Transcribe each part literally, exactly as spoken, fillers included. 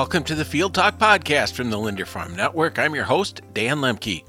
Welcome to the Field Talk Podcast from the Linder Farm Network. I'm your host, Dan Lemke.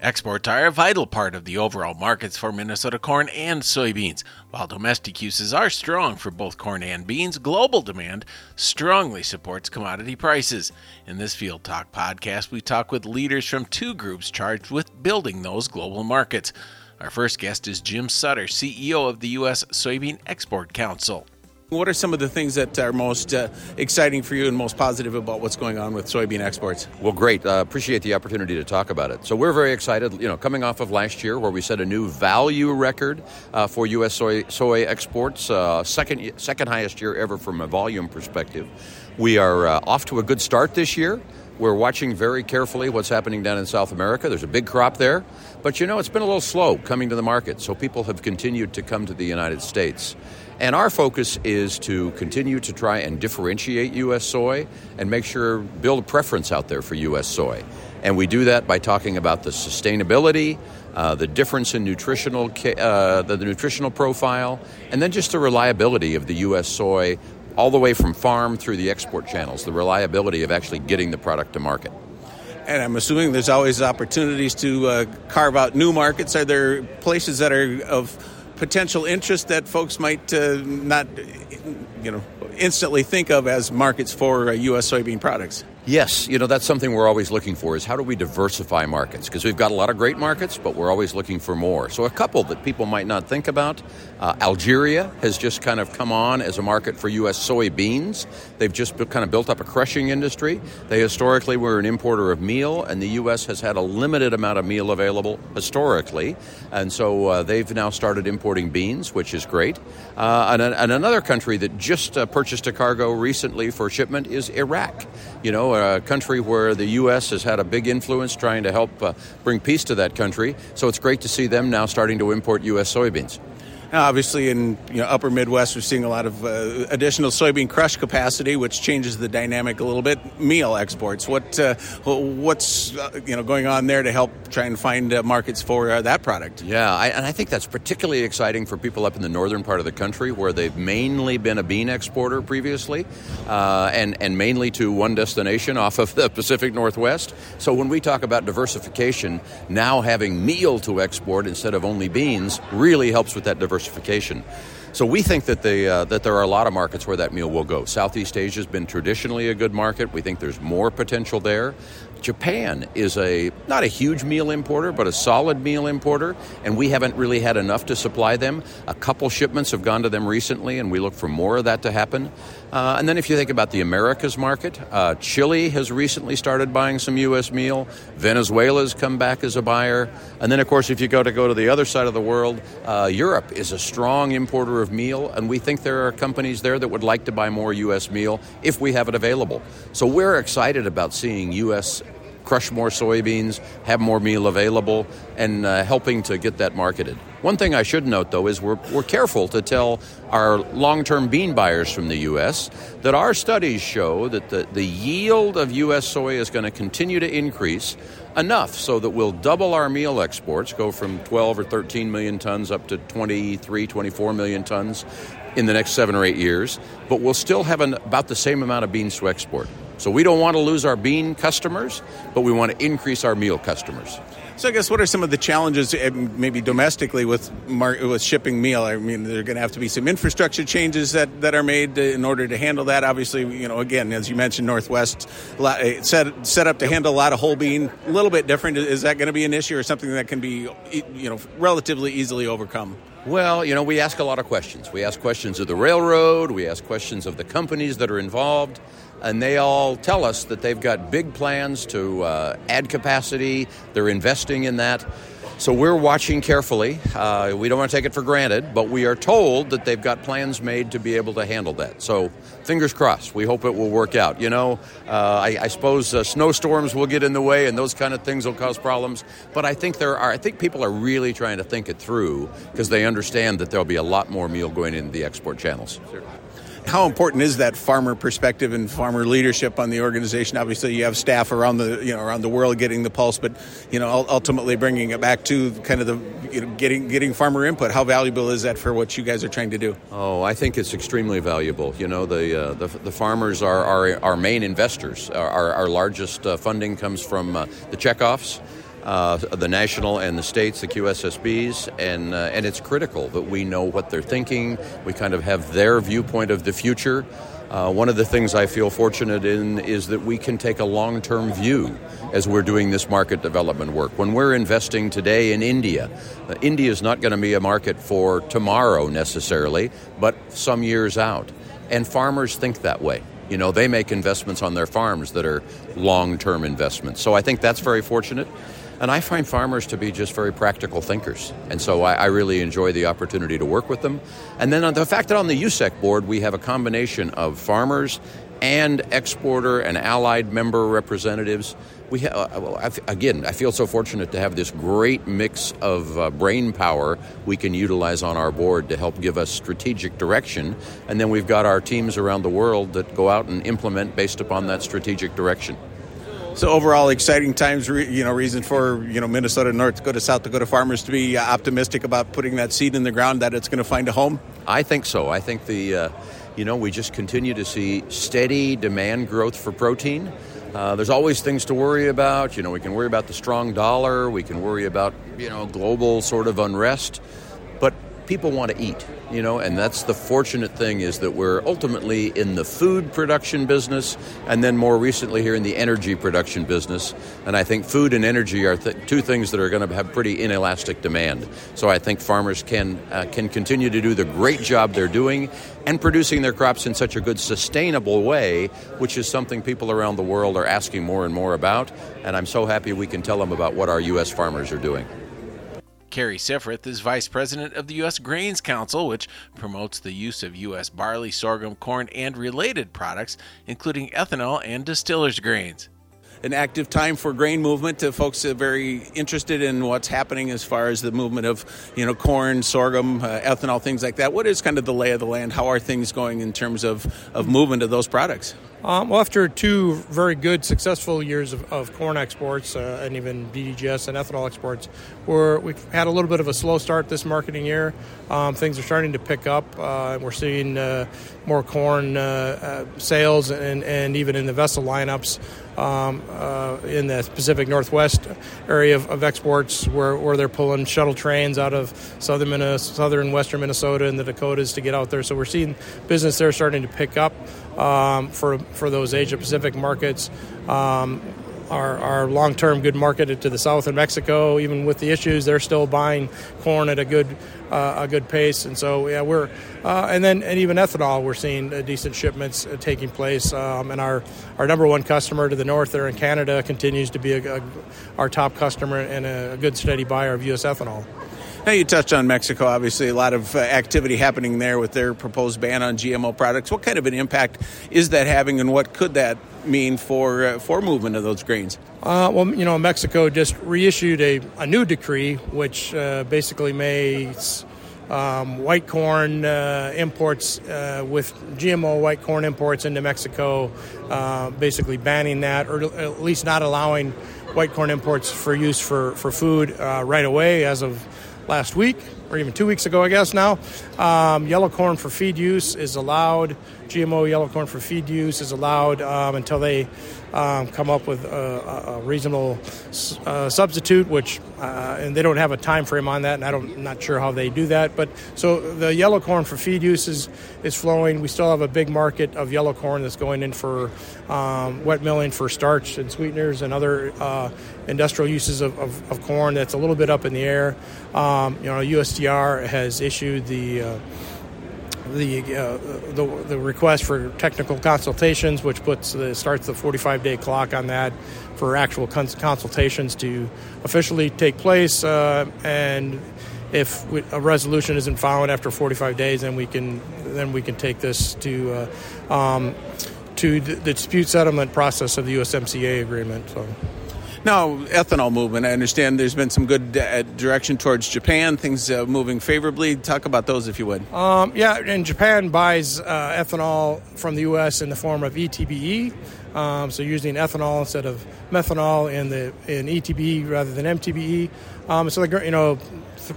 Exports are a vital part of the overall markets for Minnesota corn and soybeans. While domestic uses are strong for both corn and beans, global demand strongly supports commodity prices. In this Field Talk podcast, we talk with leaders from two groups charged with building those global markets. Our first guest is Jim Sutter, C E O of the U S. Soybean Export Council. What are some of the things that are most uh, exciting for you and most positive about what's going on with soybean exports? Well, great. Uh, appreciate the opportunity to talk about it. So we're very excited, you know, coming off of last year where we set a new value record uh, for U S soy, soy exports, uh, second second highest year ever from a volume perspective. We are uh, off to a good start this year. We're watching very carefully what's happening down in South America. There's a big crop there. But, you know, it's been a little slow coming to the market, so people have continued to come to the United States. And our focus is to continue to try and differentiate U S soy and make sure, build a preference out there for U S soy. And we do that by talking about the sustainability, uh, the difference in nutritional, uh, the, the nutritional profile, and then just the reliability of the U S soy all the way from farm through the export channels, the reliability of actually getting the product to market. And I'm assuming there's always opportunities to uh, carve out new markets. Are there places that are of potential interest that folks might uh, not, you know, instantly think of as markets for uh, U S soybean products? Yes, you know, that's something we're always looking for is how do we diversify markets? Because we've got a lot of great markets, but we're always looking for more. So a couple that people might not think about, uh, Algeria has just kind of come on as a market for U S soybeans. They've just kind of built up a crushing industry. They historically were an importer of meal, and the U S has had a limited amount of meal available historically. And so uh, they've now started importing beans, which is great. Uh, and, and another country that just uh, purchased a cargo recently for shipment is Iraq, you know, a country where the U S has had a big influence trying to help uh, bring peace to that country. So it's great to see them now starting to import U S soybeans. Now, obviously, in you know, upper Midwest, we're seeing a lot of uh, additional soybean crush capacity, which changes the dynamic a little bit. Meal exports. What uh, what's uh, you know going on there to help try and find uh, markets for uh, that product? Yeah, I, and I think that's particularly exciting for people up in the northern part of the country, where they've mainly been a bean exporter previously, uh, and and mainly to one destination off of the Pacific Northwest. So when we talk about diversification, now having meal to export instead of only beans really helps with that diversification. So we think that the uh, that there are a lot of markets where that meal will go. Southeast Asia has been traditionally a good market. We think there's more potential there. Japan is a not a huge meal importer, but a solid meal importer, and we haven't really had enough to supply them. A couple shipments have gone to them recently, and we look for more of that to happen. Uh, and then if you think about the Americas market, uh, Chile has recently started buying some U S meal. Venezuela's come back as a buyer. And then, of course, if you go to go to the other side of the world, uh, Europe is a strong importer of meal, and we think there are companies there that would like to buy more U S meal if we have it available. So we're excited about seeing U S crush more soybeans, have more meal available, and uh, helping to get that marketed. One thing I should note, though, is we're we're careful to tell our long-term bean buyers from the U S that our studies show that the, the yield of U S soy is going to continue to increase enough so that we'll double our meal exports, go from twelve or thirteen million tons up to twenty-three, twenty-four million tons in the next seven or eight years, but we'll still have an, about the same amount of beans to export. So we don't want to lose our bean customers, but we want to increase our meal customers. So I guess what are some of the challenges maybe domestically with mar- with shipping meal? I mean, there are going to have to be some infrastructure changes that, that are made in order to handle that. Obviously, you know, again, as you mentioned, Northwest set, set up to handle a lot of whole bean, a little bit different. Is that going to be an issue or something that can be, you know, relatively easily overcome? Well, you know, we ask a lot of questions. We ask questions of the railroad. We ask questions of the companies that are involved. And they all tell us that they've got big plans to uh, add capacity. They're investing in that. So we're watching carefully. Uh, we don't want to take it for granted, but we are told that they've got plans made to be able to handle that. So fingers crossed. We hope it will work out. You know, uh, I, I suppose uh, snowstorms will get in the way and those kind of things will cause problems. But I think there are. I think people are really trying to think it through because they understand that there'll be a lot more meal going into the export channels. How important is that farmer perspective and farmer leadership on the organization? Obviously, you have staff around the you know around the world getting the pulse, but you know ultimately bringing it back to kind of the you know, getting getting farmer input. How valuable is that for what you guys are trying to do? Oh, I think it's extremely valuable. You know, the uh, the, the farmers are our our main investors. Our our, our largest uh, funding comes from uh, the checkoffs. Uh, the national and the states, the Q S S Bs, and uh, and it's critical that we know what they're thinking. We kind of have their viewpoint of the future. Uh, one of the things I feel fortunate in is that we can take a long-term view as we're doing this market development work. When we're investing today in India, uh, India is not going to be a market for tomorrow necessarily, but some years out. And farmers think that way. You know, they make investments on their farms that are long-term investments. So I think that's very fortunate. And I find farmers to be just very practical thinkers. And so I, I really enjoy the opportunity to work with them. And then on the fact that on the U S E C board, we have a combination of farmers and exporter and allied member representatives. We ha- Again, I feel so fortunate to have this great mix of uh, brain power we can utilize on our board to help give us strategic direction. And then we've got our teams around the world that go out and implement based upon that strategic direction. So overall, exciting times, you know, reason for, you know, Minnesota, North Dakota, South Dakota farmers to be optimistic about putting that seed in the ground that it's going to find a home? I think so. I think the, uh, you know, we just continue to see steady demand growth for protein. Uh, there's always things to worry about. You know, we can worry about the strong dollar. We can worry about, you know, global sort of unrest. But people want to eat, you know, and that's the fortunate thing is that we're ultimately in the food production business and then more recently here in the energy production business. And I think food and energy are th- two things that are going to have pretty inelastic demand. So I think farmers can uh, can continue to do the great job they're doing and producing their crops in such a good sustainable way, which is something people around the world are asking more and more about. And I'm so happy we can tell them about what our U S farmers are doing. Kerry Siffrith is Vice President of the U S. Grains Council, which promotes the use of U S barley, sorghum, corn, and related products, including ethanol and distillers grains. An active time for grain movement. To folks are very interested in what's happening as far as the movement of, you know, corn, sorghum, uh, ethanol, things like that. What is kind of the lay of the land? How are things going in terms of, of movement of those products? Um, well, after two very good, successful years of, of corn exports uh, and even B D G S and ethanol exports, we're, we've had a little bit of a slow start this marketing year. Um, things are starting to pick up. Uh, we're seeing uh, more corn uh, uh, sales and, and even in the vessel lineups. Um, uh, in the Pacific Northwest area of, of exports where, where they're pulling shuttle trains out of southern Minnesota, southern western Minnesota and the Dakotas to get out there. So we're seeing business there starting to pick up um, for for those Asia-Pacific markets. Um, Our, our long-term good market to the south in Mexico, even with the issues, they're still buying corn at a good uh, a good pace. And so, yeah, we're uh, and then and even ethanol, we're seeing uh, decent shipments uh, taking place. Um, and our, our number one customer to the north there in Canada continues to be a, a, our top customer and a good steady buyer of U S ethanol. Now, you touched on Mexico, obviously, a lot of uh, activity happening there with their proposed ban on G M O products. What kind of an impact is that having, and what could that mean for uh, for movement of those grains? Uh, well, you know, Mexico just reissued a, a new decree, which uh, basically makes um, white corn uh, imports uh, with G M O white corn imports into Mexico, uh, basically banning that, or at least not allowing white corn imports for use for, for food uh, right away as of last week, or even two weeks ago, I guess now. Um, yellow corn for feed use is allowed. G M O yellow corn for feed use is allowed um, until they um, come up with a, a reasonable uh, substitute, which, uh, and they don't have a time frame on that, and I don't, I'm not sure how they do that. But so the yellow corn for feed use is, is flowing. We still have a big market of yellow corn that's going in for um, wet milling for starch and sweeteners and other uh, industrial uses of, of, of corn that's a little bit up in the air. Um, you know, U S D R has issued the uh, the, uh, the the request for technical consultations, which puts the, starts the forty-five day clock on that for actual cons- consultations to officially take place. Uh, and if we, a resolution isn't found after forty-five days, then we can then we can take this to uh, um, to the dispute settlement process of the U S M C A agreement. So. Now, ethanol movement, I understand there's been some good uh, direction towards Japan, things uh, moving favorably. Talk about those, if you would. Um, yeah, and Japan buys uh, ethanol from the U S in the form of E T B E. Um, so using ethanol instead of methanol in the in E T B E rather than M T B E. Um, so, like, you know, th-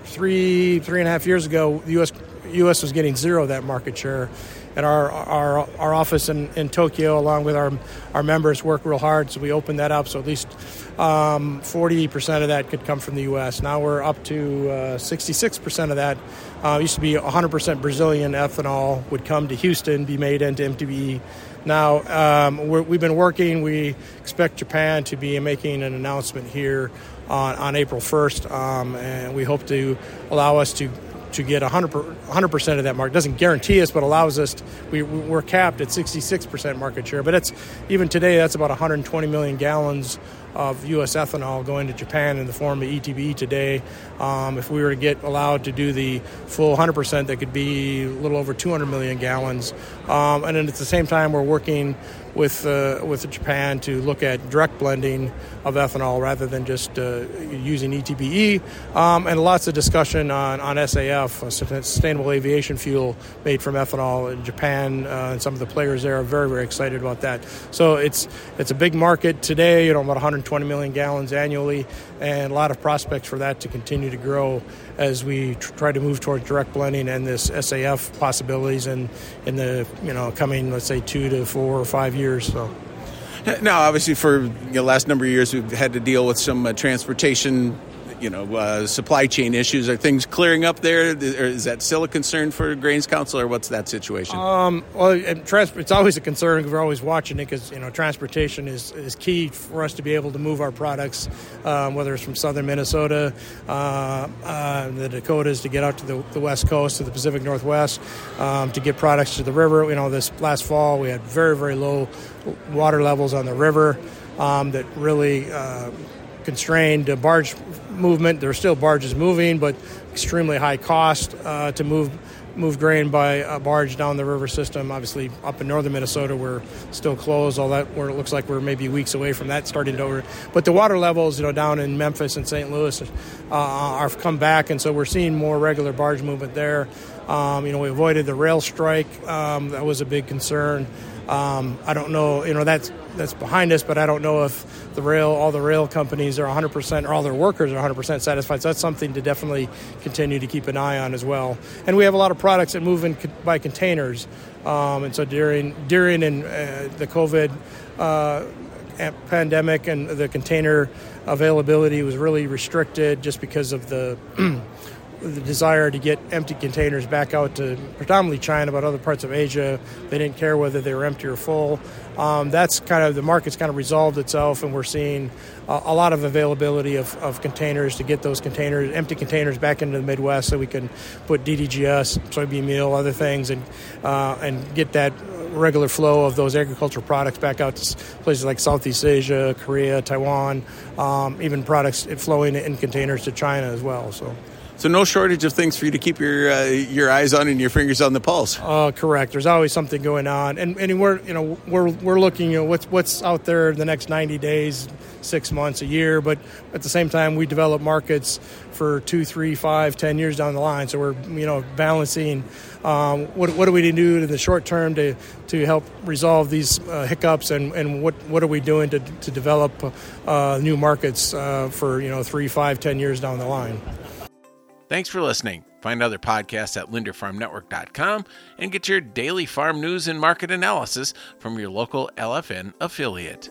three, three and a half years ago, the U S U S was getting zero of that market share. And our our our office in, in Tokyo, along with our our members, work real hard. So we opened that up. So at least um, forty percent of that could come from the U S. Now we're up to uh, sixty-six percent of that. Uh, it used to be one hundred percent Brazilian ethanol would come to Houston, be made into M T B E. Now, um, we're, we've been working. We expect Japan to be making an announcement here on, on April first, um, and we hope to allow us to, to get one hundred percent of that market. It doesn't guarantee us, but allows us to, we, we're capped at sixty-six percent market share. But it's, even today, that's about one hundred twenty million gallons of U S ethanol going to Japan in the form of E T B E today. Um, if we were to get allowed to do the full one hundred percent, that could be a little over two hundred million gallons. Um, and then at the same time, we're working with uh, with Japan to look at direct blending of ethanol rather than just uh, using E T B E. Um, and lots of discussion on, on S A F, sustainable aviation fuel made from ethanol in Japan. Uh, and some of the players there are very, very excited about that. So it's it's a big market today, you know, about one hundred twenty million gallons annually, and a lot of prospects for that to continue to grow as we tr- try to move toward direct blending and this S A F possibilities in, in the, you know, coming, let's say, two to four or five years. So. Now, obviously, for the you know, last number of years, we've had to deal with some uh, transportation, you know, uh, supply chain issues. Are things clearing up there? Or is that still a concern for Grains Council, or what's that situation? Um, well, it's always a concern. We're always watching it because, you know, transportation is, is key for us to be able to move our products, um, whether it's from southern Minnesota, uh, uh, the Dakotas, to get out to the, the West Coast, to the Pacific Northwest, um, to get products to the river. You know, this last fall we had very, very low water levels on the river um, that really uh, constrained the barge movement. There are still barges moving, but extremely high cost uh, to move move grain by a barge down the river system. Obviously, up in northern Minnesota, we're still closed. All that, where it looks like we're maybe weeks away from that starting to over. But the water levels, you know, down in Memphis and Saint Louis, uh, are come back, and so we're seeing more regular barge movement there. Um, you know, we avoided the rail strike. Um, that was a big concern. Um, I don't know, you know, that's that's behind us, but I don't know if the rail, all the rail companies are one hundred percent, or all their workers are one hundred percent satisfied. So that's something to definitely continue to keep an eye on as well. And we have a lot of products that move in co- by containers. Um, and so during during and uh, the COVID uh, pandemic, and the container availability was really restricted just because of the the desire to get empty containers back out to predominantly China, but other parts of Asia. They didn't care whether they were empty or full. Um, that's kind of, the market's kind of resolved itself, and we're seeing a, a lot of availability of, of containers to get those containers, empty containers, back into the Midwest so we can put B D G S, soybean meal, other things, and uh, and get that regular flow of those agricultural products back out to places like Southeast Asia, Korea, Taiwan, um, even products flowing in containers to China as well. So. So no shortage of things for you to keep your uh, your eyes on and your fingers on the pulse. Uh, correct. There's always something going on, and and we're you know we're we're looking at you know, what's what's out there in the next ninety days, six months, a year. But at the same time, we develop markets for two, three, five, ten years down the line. So we're you know balancing um, what what do we do in the short term to to help resolve these uh, hiccups, and, and what what are we doing to to develop uh, new markets uh, for you know three, five, ten years down the line. Thanks for listening. Find other podcasts at linder farm network dot com and get your daily farm news and market analysis from your local L F N affiliate.